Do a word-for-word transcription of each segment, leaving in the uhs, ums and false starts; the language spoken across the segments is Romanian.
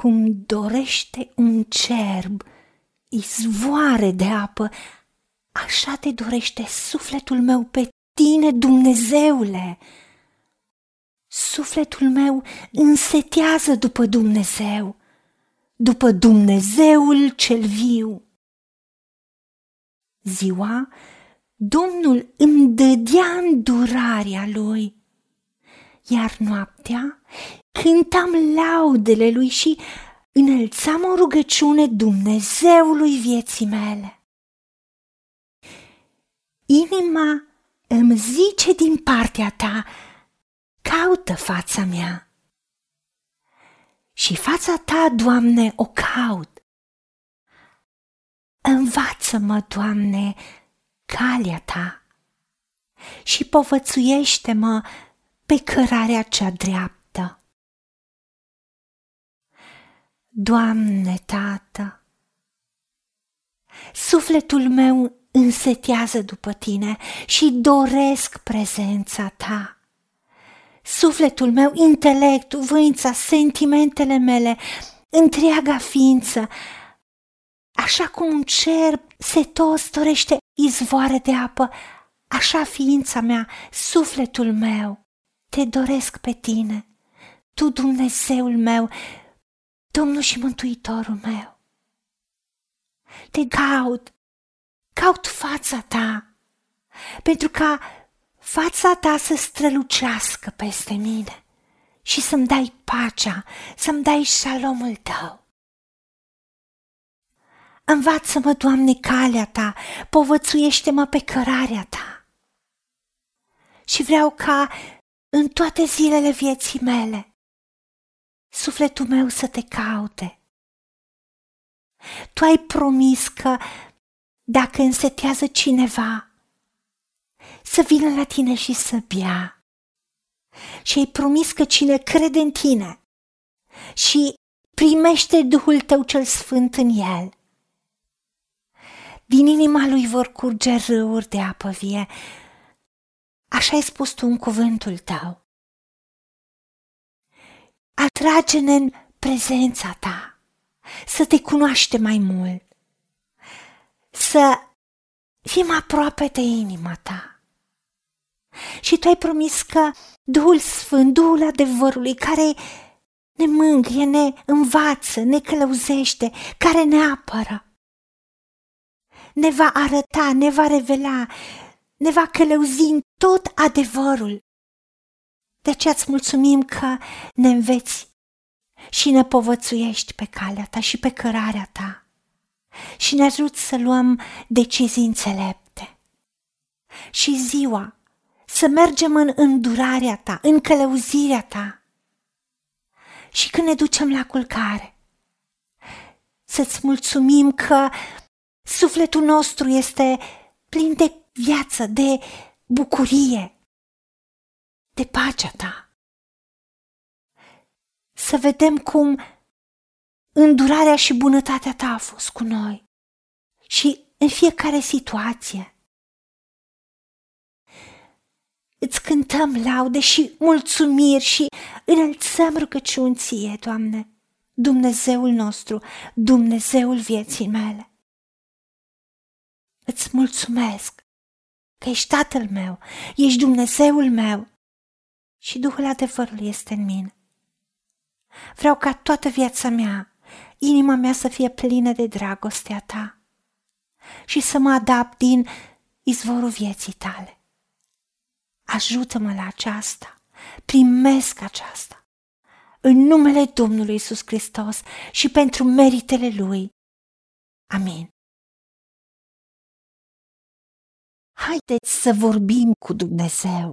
cum dorește un cerb izvoare de apă, așa te dorește sufletul meu pe tine, Dumnezeule. Sufletul meu însetează după Dumnezeu, după Dumnezeul cel viu. Ziua, Domnul îmi dădea îndurarea Lui, iar noaptea cântam laudele Lui și înălțam o rugăciune Dumnezeului vieții mele. Inima îmi zice din partea ta, caută fața mea. Și fața ta, Doamne, o caut. Învață-mă, Doamne, calea ta și povățuiește-mă pe cărarea cea dreaptă. Doamne, Tată, sufletul meu însetează după Tine și doresc prezența Ta. Sufletul meu, intelectul, voința, sentimentele mele, întreaga ființă, așa cum un cerb setos dorește izvoare de apă, așa ființa mea, sufletul meu, te doresc pe Tine, Tu, Dumnezeul meu, Domnul și Mântuitorul meu. Te caut, caut fața Ta, pentru ca fața Ta să strălucească peste mine și să-mi dai pacea, să-mi dai șalomul Tău. Învață-mă, Doamne, calea Ta, povățuiește-mă pe cărarea Ta. Și vreau ca în toate zilele vieții mele sufletul meu să Te caute. Tu ai promis că dacă însetează cineva să vină la Tine și să bea. Și ai promis că cine crede în Tine și primește Duhul Tău cel Sfânt în el, din inima lui vor curge râuri de apă vie. Așa ai spus Tu în cuvântul Tău. Atrage-ne în prezența Ta, să Te cunoaște mai mult, să fim aproape de inima Ta. Și Tu ai promis că Duhul Sfânt, Duhul adevărului, care ne mângâie, ne învață, ne călăuzește, care ne apără, ne va arăta, ne va revela, ne va călăuzi în tot adevărul. De aceea îți mulțumim că ne înveți și ne povățuiești pe calea Ta și pe cărarea Ta și ne ajuți să luăm decizii înțelepte. Și ziua să mergem în îndurarea Ta, în călăuzirea Ta și când ne ducem la culcare să-ți mulțumim că sufletul nostru este plin de viață, de bucurie, de pacea Ta. Să vedem cum îndurarea și bunătatea Ta a fost cu noi și în fiecare situație. Îți cântăm laude și mulțumiri și înălțăm rugăciuni Ție, Doamne, Dumnezeul nostru, Dumnezeul vieții mele. Îți mulțumesc că ești Tatăl meu, ești Dumnezeul meu și Duhul adevărului este în mine. Vreau ca toată viața mea, inima mea să fie plină de dragostea Ta și să mă adapt din izvorul vieții Tale. Ajută-mă la aceasta, primesc aceasta, în numele Domnului Iisus Hristos și pentru meritele Lui. Amin. Haideți să vorbim cu Dumnezeu,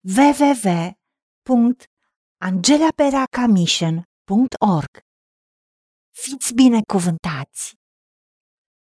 double-u double-u double-u punct angela beraca mission punct org. fiți binecuvântați!